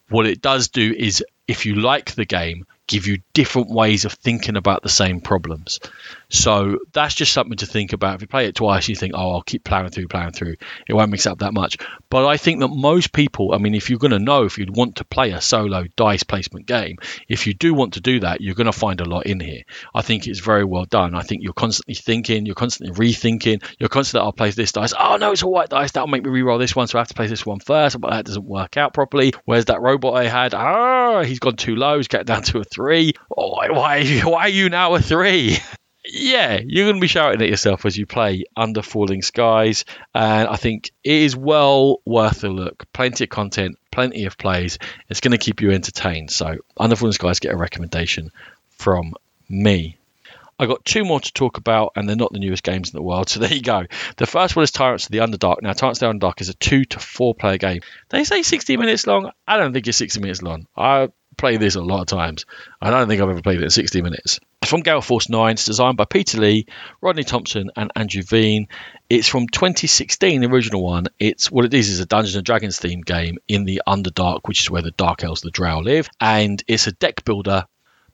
What it does do is, if you like the game, give you different ways of thinking about the same problems. So that's just something to think about. If you play it twice, you think, I'll keep plowing through. It won't mix up that much. But I think that most people, if you're going to know, if you'd want to play a solo dice placement game, if you do want to do that, you're going to find a lot in here. I think it's very well done. I think you're constantly thinking, you're constantly rethinking, you're constantly, I'll place this dice. Oh, no, it's a white dice. That'll make me re-roll this one, so I have to place this one first. But that doesn't work out properly. Where's that robot I had? He's gone too low. He's getting down to a 3. Oh, why are you now a 3? Yeah, you're going to be shouting at yourself as you play Under Falling Skies, and I think it is well worth a look. Plenty of content, plenty of plays. It's going to keep you entertained. So Under Falling Skies get a recommendation from me. I got 2 more to talk about, and they're not the newest games in the world, so there you go. The first one is Tyrants of the Underdark. Now, Tyrants of the Underdark is a 2 to 4 player game. They say 60 minutes long. I don't think it's 60 minutes long. I play this a lot of times. I don't think I've ever played it in 60 minutes. It's from Gale Force 9. It's designed by Peter Lee, Rodney Thompson, and Andrew Veen. It's from 2016, the original one. It's what it is a Dungeons and Dragons themed game in the Underdark, which is where the Dark Elves, the Drow, live. And it's a deck builder.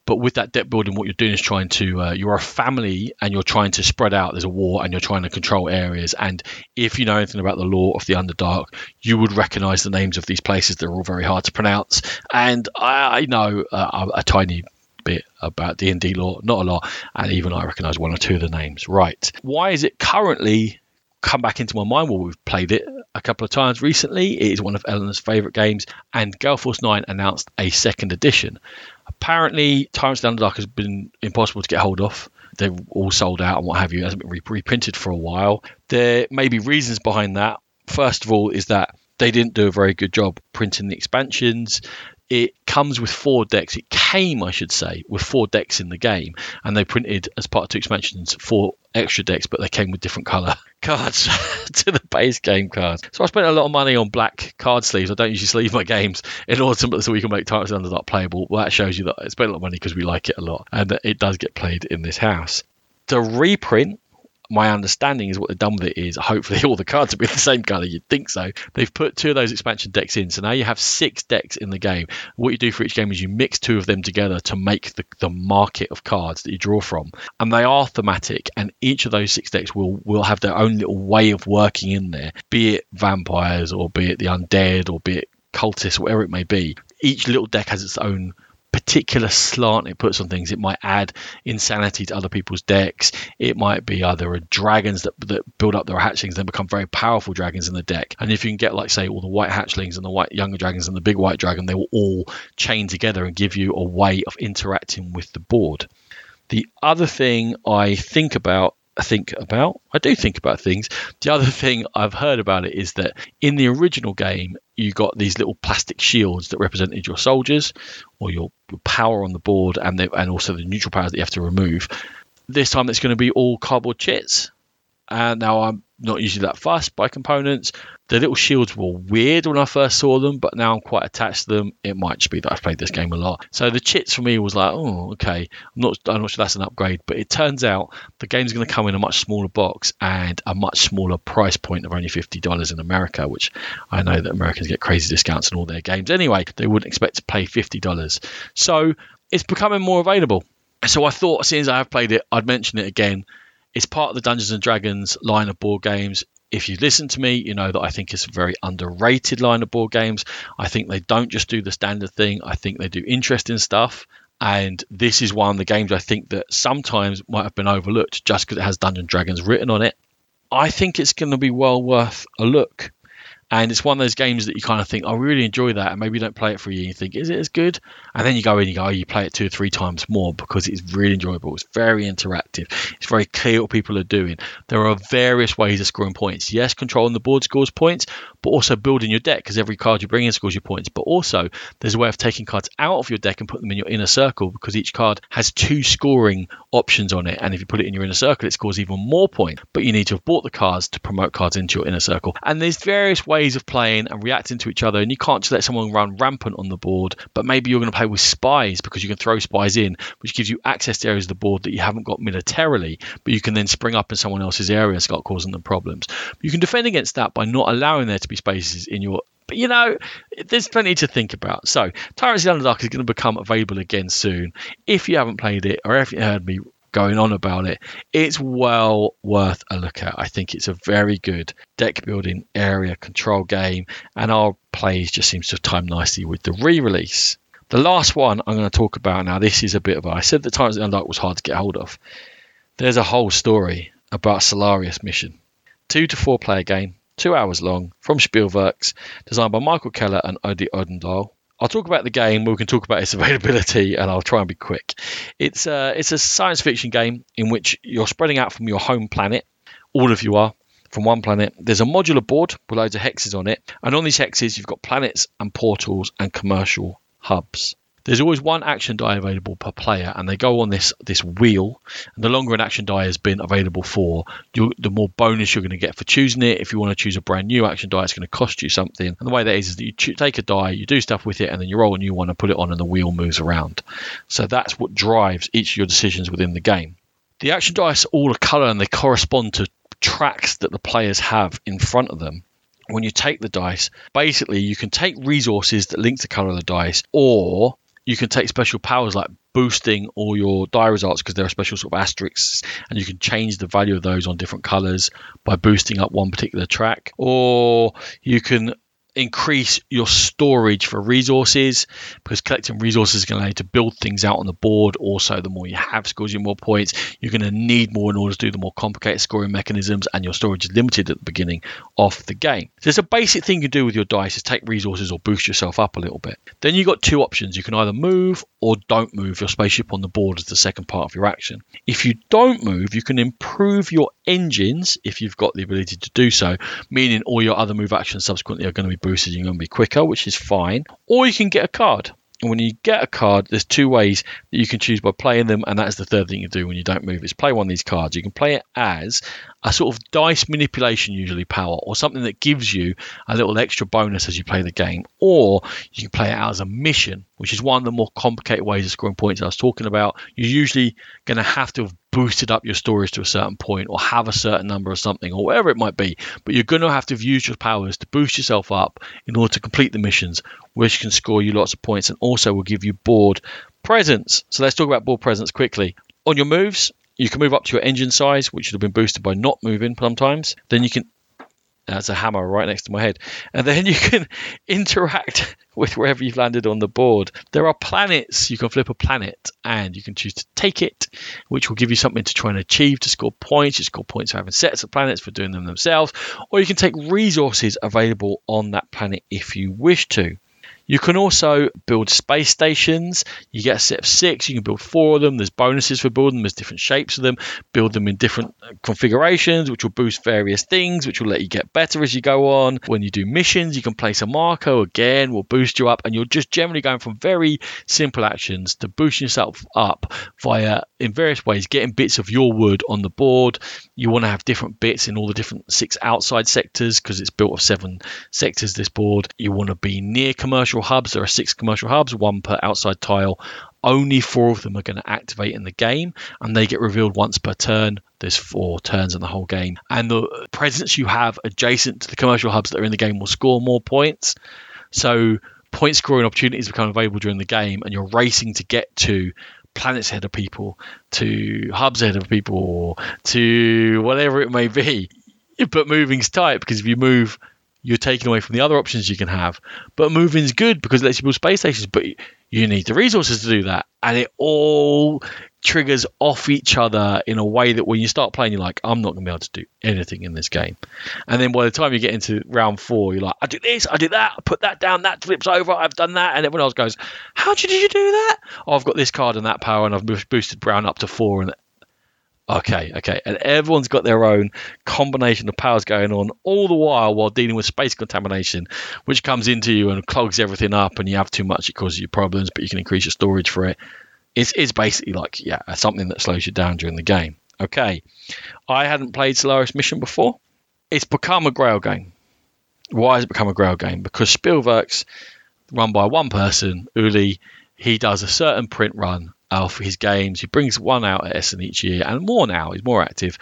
But with that deck building, what you're doing is trying to, you're a family and you're trying to spread out. There's a war and you're trying to control areas. And if you know anything about the lore of the Underdark, you would recognize the names of these places. They're all very hard to pronounce. And I know a tiny bit about D&D lore, not a lot. And even I recognize 1 or 2 of the names. Right. Why is it currently come back into my mind? Well, we've played it a couple of times recently. It is one of Eleanor's favorite games. And Gale Force 9 announced a 2nd edition. Apparently, Tyrants of the Underdark has been impossible to get hold of. They're all sold out and what have you. It hasn't been reprinted for a while. There may be reasons behind that. First of all, is that they didn't do a very good job printing the expansions. It comes with 4 decks. It came, I should say, with 4 decks in the game. And they printed, as part of 2 expansions, 4 extra decks, but they came with different colour cards to the base game cards. So I spent a lot of money on black card sleeves. I don't usually sleeve my games in order so we can make Tyrants of the Underdark playable. Well, that shows you that I spent a lot of money because we like it a lot. And it does get played in this house. The reprint, my understanding is what they've done with it is hopefully all the cards will be the same colour. You'd think so. They've put 2 of those expansion decks in. So now you have 6 decks in the game. What you do for each game is you mix 2 of them together to make the market of cards that you draw from. And they are thematic. And each of those 6 decks will have their own little way of working in there. Be it vampires or be it the undead or be it cultists, whatever it may be. Each little deck has its own particular slant it puts on things. It might add insanity to other people's decks. It might be either a dragons that build up their hatchlings and become very powerful dragons in the deck. And if you can get, like, say, all the white hatchlings and the white younger dragons and the big white dragon, they will all chain together and give you a way of interacting with the board. The other thing I do think about things. The other thing I've heard about it is that in the original game, you got these little plastic shields that represented your soldiers or your power on the board, and also the neutral powers that you have to remove. This time it's going to be all cardboard chits. And now I'm not usually that fussed by components. The little shields were weird when I first saw them, but now I'm quite attached to them. It might just be that I've played this game a lot. So the chits for me was like, oh, okay. I'm not sure that's an upgrade, but it turns out the game's going to come in a much smaller box and a much smaller price point of only $50 in America, which I know that Americans get crazy discounts on all their games anyway. They wouldn't expect to pay $50. So it's becoming more available. So I thought, since I have played it, I'd mention it again. It's part of the Dungeons & Dragons line of board games. If you listen to me, you know that I think it's a very underrated line of board games. I think they don't just do the standard thing. I think they do interesting stuff. And this is one of the games I think that sometimes might have been overlooked just because it has Dungeons & Dragons written on it. I think it's going to be well worth a look. And it's one of those games that you kind of think, I really enjoy that. And maybe you don't play it for a year. You think, is it as good? And then you go in and you go, you play it 2 or 3 times more because it's really enjoyable. It's very interactive. It's very clear what people are doing. There are various ways of scoring points. Yes, controlling the board scores points, but also building your deck, because every card you bring in scores your points. But also there's a way of taking cards out of your deck and putting them in your inner circle, because each card has 2 scoring options on it. And if you put it in your inner circle, it scores even more points. But you need to have bought the cards to promote cards into your inner circle. And there's various ways of playing and reacting to each other, and you can't just let someone run rampant on the board. But maybe you're going to play with spies, because you can throw spies in, which gives you access to areas of the board that you haven't got militarily, but you can then spring up in someone else's area and start causing them problems. You can defend against that by not allowing there to be spaces in your... But, you know, there's plenty to think about. So Tyrants of the Underdark is going to become available again soon. If you haven't played it, or if you heard me going on about it, it's well worth a look at. I think it's a very good deck building area control game, and our plays just seems to time nicely with the re-release. The last one I'm going to talk about now, this is a bit of a... I said the Tyrants of the Underdark was hard to get hold of. There's a whole story about Solarius Mission. 2 to 4 player game, 2 hours long, from Spielworxx, designed by Michael Keller and Odi Odendal. I'll talk about the game, we can talk about its availability, and I'll try and be quick. It's a science fiction game in which you're spreading out from your home planet. All of you are from one planet. There's a modular board with loads of hexes on it, and on these hexes you've got planets and portals and commercial hubs. There's always one action die available per player, and they go on this wheel. And the longer an action die has been available for, the more bonus you're going to get for choosing it. If you want to choose a brand new action die, it's going to cost you something. And the way that is that you take a die, you do stuff with it, and then you roll a new one and put it on, and the wheel moves around. So that's what drives each of your decisions within the game. The action dice are all a colour, and they correspond to tracks that the players have in front of them. When you take the dice, basically you can take resources that link to the colour of the dice, or... you can take special powers like boosting all your die results, because there are special sort of asterisks, and you can change the value of those on different colors by boosting up one particular track. Or you can increase your storage for resources, because collecting resources is going to allow you to build things out on the board. Also, the more you have scores you more points. You're going to need more in order to do the more complicated scoring mechanisms, and your storage is limited at the beginning of the game. So there's a basic thing you do with your dice is take resources or boost yourself up a little bit. Then you've got 2 options. You can either move or don't move your spaceship on the board as the second part of your action. If you don't move, you can improve your engines if you've got the ability to do so, meaning all your other move actions subsequently are going to be boosted, you're going to be quicker, which is fine. Or you can get a card, and when you get a card, there's 2 ways that you can choose by playing them, and that's the third thing you do when you don't move is play one of these cards. You can play it as a sort of dice manipulation usually power, or something that gives you a little extra bonus as you play the game, or you can play it out as a mission, which is one of the more complicated ways of scoring points I was talking about. You're usually going to have boosted up your storage to a certain point, or have a certain number of something, or whatever it might be, but you're going to have to use your powers to boost yourself up in order to complete the missions, which can score you lots of points and also will give you board presence. So let's talk about board presence quickly. On your moves, you can move up to your engine size, which should have been boosted by not moving sometimes. Then you can as a hammer right next to my head. And then you can interact with wherever you've landed on the board. There are planets. You can flip a planet and you can choose to take it, which will give you something to try and achieve, to score points. You score points for having sets of planets, for doing them themselves, or you can take resources available on that planet if you wish to. You can also build space stations. You get a set of 6. You can build 4 of them. There's bonuses for building them. There's different shapes of them. Build them in different configurations, which will boost various things, which will let you get better as you go on. When you do missions, you can place a marker. Again, will boost you up. And you're just generally going from very simple actions to boosting yourself up via, in various ways, getting bits of your wood on the board. You want to have different bits in all the different 6 outside sectors because it's built of 7 sectors, this board. You want to be near commercial hubs. There are 6 commercial hubs, 1 per outside tile. Only 4 of them are going to activate in the game, and they get revealed once per turn. There's 4 turns in the whole game, and the presence you have adjacent to the commercial hubs that are in the game will score more points. So point scoring opportunities become available during the game, and you're racing to get to planets ahead of people, to hubs ahead of people, or to whatever it may be. But moving's tight, because if you move, you're taking away from the other options you can have. But moving's good because it lets you build space stations, but you need the resources to do that. And it all triggers off each other in a way that when you start playing, you're like, I'm not going to be able to do anything in this game. And then by the time you get into round 4, you're like, I do this, I do that, I put that down, that flips over, I've done that. And everyone else goes, how did you do that? Oh, I've got this card and that power, and I've boosted brown up to 4 and Okay. And everyone's got their own combination of powers going on, all the while dealing with space contamination, which comes into you and clogs everything up, and you have too much, it causes you problems, but you can increase your storage for it. It's basically like, something that slows you down during the game. Okay. I hadn't played Solarius Mission before. It's become a Grail game. Why has it become a Grail game? Because Spielworxx, run by one person, Uli, he does a certain print run for his games. He brings one out at Essen each year, and more now. He's more active.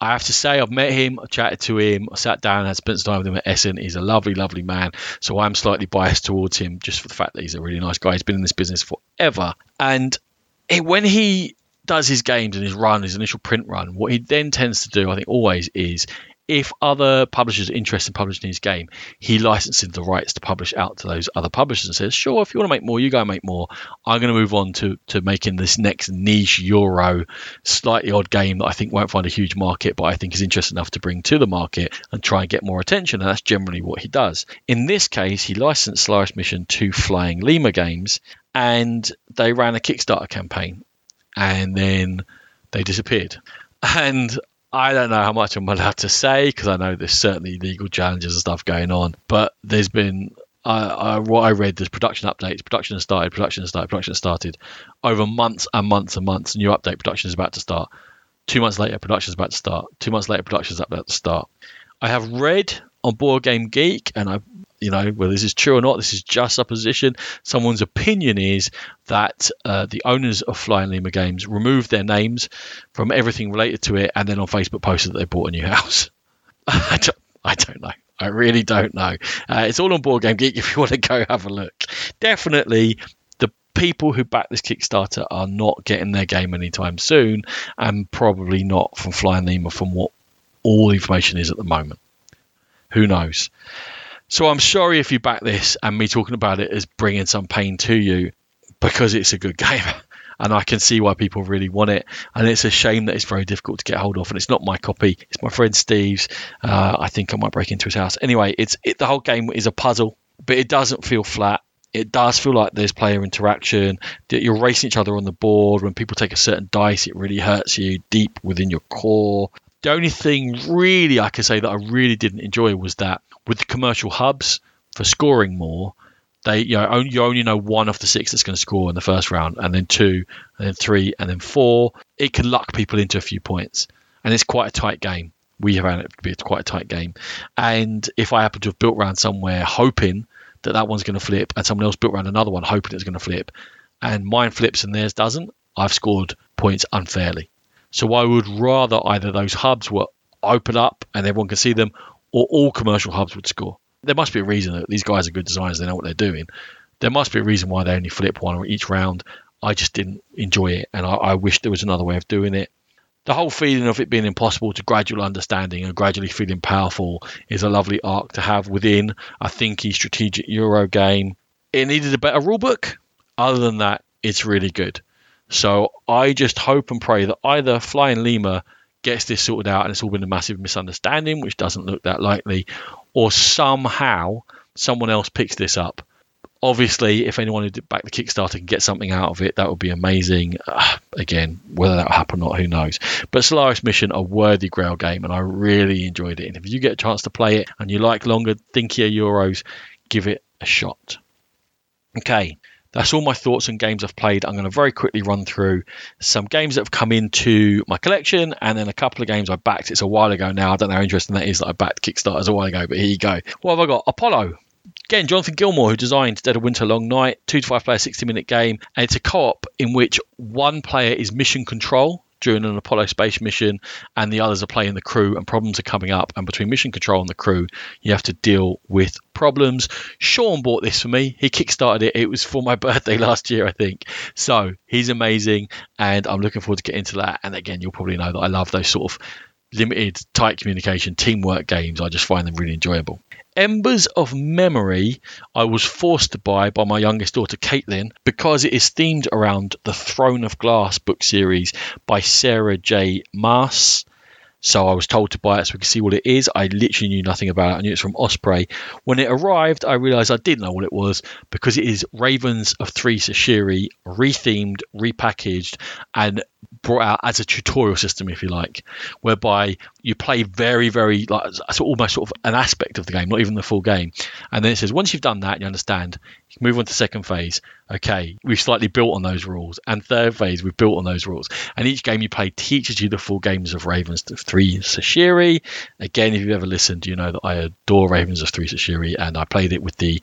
I have to say, I've met him, I chatted to him, I sat down and had spent some time with him at Essen. He's a lovely, lovely man. So I'm slightly biased towards him just for the fact that he's a really nice guy. He's been in this business forever. And when he does his games and his run, his initial print run, what he then tends to do, I think always, is if other publishers are interested in publishing his game, he licenses the rights to publish out to those other publishers and says, sure, if you want to make more, you go and make more. I'm going to move on to making this next niche Euro, slightly odd game that I think won't find a huge market, but I think is interesting enough to bring to the market and try and get more attention. And that's generally what he does. In this case, he licensed Solarius Mission to Flying Lima Games, and they ran a Kickstarter campaign, and then they disappeared. And I don't know how much I'm allowed to say, because I know there's certainly legal challenges and stuff going on. But there's been, what I read, there's production updates. Production has started over months and months and months. New update, production is about to start. 2 months later, production is about to start. 2 months later, production is about to start. I have read on Board Game Geek, and whether this is true or not, this is just supposition. Someone's opinion is that the owners of Flying Lima Games removed their names from everything related to it, and then on Facebook posted that they bought a new house. I don't know. I really don't know. It's all on Board Game Geek if you want to go have a look. Definitely, the people who back this Kickstarter are not getting their game anytime soon, and probably not from Flying Lima, from what all the information is at the moment. Who knows? So I'm sorry if you back this, and me talking about it is bringing some pain to you, because it's a good game and I can see why people really want it. And it's a shame that it's very difficult to get hold of, and it's not my copy. It's my friend Steve's. I think I might break into his house. Anyway, the whole game is a puzzle, but it doesn't feel flat. It does feel like there's player interaction, that you're racing each other on the board. When people take a certain dice, it really hurts you deep within your core. The only thing really I could say that I really didn't enjoy was that with the commercial hubs for scoring more, you only know one of the 6 that's going to score in the first round, and then 2, and then 3, and then 4. It can luck people into a few points, and it's quite a tight game. We have found it to be quite a tight game. And if I happen to have built around somewhere hoping that one's going to flip, and someone else built around another one hoping it's going to flip, and mine flips and theirs doesn't, I've scored points unfairly. So I would rather either those hubs were open up and everyone can see them, or all commercial hubs would score. There must be a reason that these guys are good designers. They know what they're doing. There must be a reason why they only flip one each round. I just didn't enjoy it, and I wish there was another way of doing it. the whole feeling of it being impossible to gradual understanding and gradually feeling powerful is a lovely arc to have within a thinky strategic Euro game. It needed a better rulebook. Other than that, it's really good. So I just hope and pray that either Flying Lima gets this sorted out and it's all been a massive misunderstanding, which doesn't look that likely, or somehow someone else picks this up. Obviously, if anyone who did back the Kickstarter can get something out of it, that would be amazing. Again, whether that will happen or not, who knows? But Solarius Mission, a worthy Grail game, and I really enjoyed it. And if you get a chance to play it and you like longer, thinkier Euros, give it a shot. Okay, that's all my thoughts on games I've played. I'm going to very quickly run through some games that have come into my collection and then a couple of games I backed. It's a while ago now. I don't know how interesting that is that I backed Kickstarters a while ago, but here you go. What have I got? Apollo. Again, Jonathan Gilmore, who designed Dead of Winter: Long Night, 2 to 5 player, 60-minute game. And it's a co-op in which one player is mission control during an Apollo space mission and the others are playing the crew, and problems are coming up. And between mission control and the crew, you have to deal with problems. Sean bought this for me. He kickstarted it. It was for my birthday last year, I think. So he's amazing and I'm looking forward to getting into that. And again, you'll probably know that I love those sort of limited, tight communication, teamwork games. I just find them really enjoyable. Embers of Memory I was forced to buy by my youngest daughter Caitlin because it is themed around the Throne of Glass book series by Sarah J. Maas. So I was told to buy it so we could see what it is. I literally knew nothing about it. I knew it's from Osprey. When it arrived, I realised I didn't know what it was because it is Ravens of Thri Sahashri rethemed, repackaged and brought out as a tutorial system, if you like, whereby you play very like almost sort of an aspect of the game, not even the full game. And then it says once you've done that, you understand, you can move on to second phase. Okay, we've slightly built on those rules, and third phase we've built on those rules. And each game you play teaches you the full games of Ravens of Thri Sahashri. Again, if you've ever listened, you know that I adore Ravens of Thri Sahashri, and I played it with the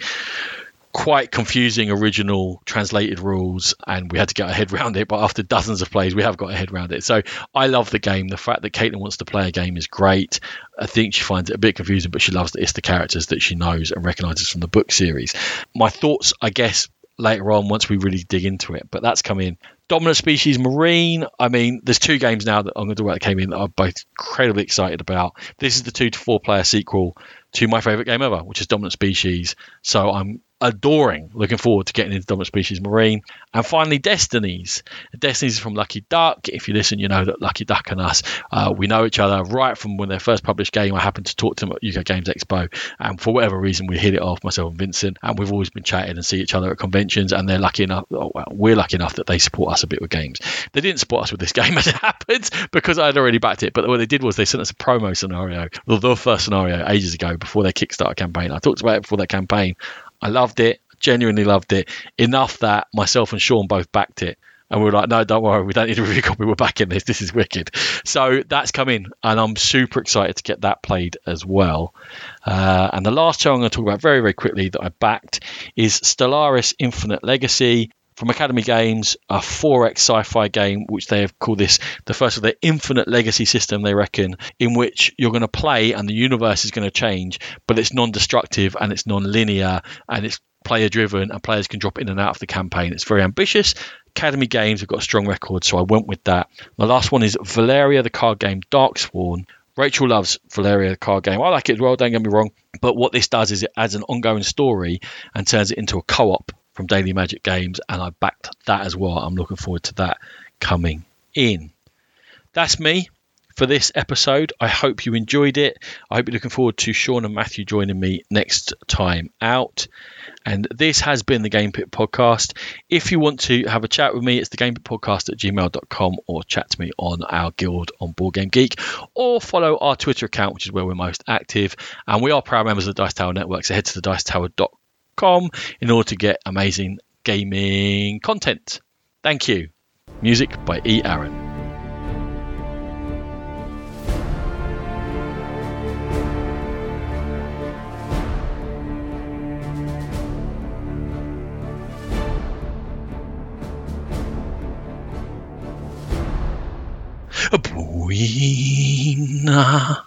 quite confusing original translated rules, and we had to get our head around it, but after dozens of plays we have got our head around it. So I love the game. The fact that Caitlin wants to play a game is great. I think she finds it a bit confusing, but she loves that it's the characters that she knows and recognizes from the book series. My thoughts, I guess, later on once we really dig into it, but that's come in. Dominant Species Marine, I mean, there's two games now that I'm going to talk about that came in that I'm both incredibly excited about. This is the 2 to 4 player sequel to my favorite game ever, which is Dominant Species, so I'm adoring, looking forward to getting into Dominant Species Marine. And finally, Destinies is from Lucky Duck. If you listen, you know that Lucky Duck and us, we know each other right from when their first published game. I happened to talk to them at UK Games Expo, and for whatever reason we hit it off, myself and Vincent, and we've always been chatting and see each other at conventions. And they're lucky enough, we're lucky enough that they support us a bit with games. They didn't support us with this game as it happens because I had already backed it, but what they did was they sent us a promo scenario, the first scenario ages ago before their Kickstarter campaign. I talked about it before their campaign. I loved it, genuinely loved it, enough that myself and Sean both backed it. And we were like, no, don't worry, we don't need a review copy, we're backing this, this is wicked. So that's come in, and I'm super excited to get that played as well. And the last show I'm going to talk about very quickly that I backed is Stellaris Infinite Legacy from Academy Games, a 4X sci-fi game, which they have called this the first of their Infinite Legacy system, they reckon, in which you're going to play and the universe is going to change, but it's non-destructive and it's non-linear and it's player-driven and players can drop in and out of the campaign. It's very ambitious. Academy Games have got a strong record, so I went with that. My last one is Valeria, the card game Darksworn. Rachel loves Valeria, the card game. I like it as well, don't get me wrong. But what this does is it adds an ongoing story and turns it into a co-op from Daily Magic Games, and I backed that as well. I'm looking forward to that coming in. That's me for this episode. I hope you enjoyed it. I hope you're looking forward to Sean and Matthew joining me next time out. And this has been the Game Pit Podcast. If you want to have a chat with me, it's thegamepitpodcast@gmail.com, or chat to me on our guild on Board Game Geek, or follow our Twitter account, which is where we're most active. And we are proud members of the Dice Tower Network, so head to thedicetower.com in order to get amazing gaming content. Thank you. Music by E. Aaron. Buena.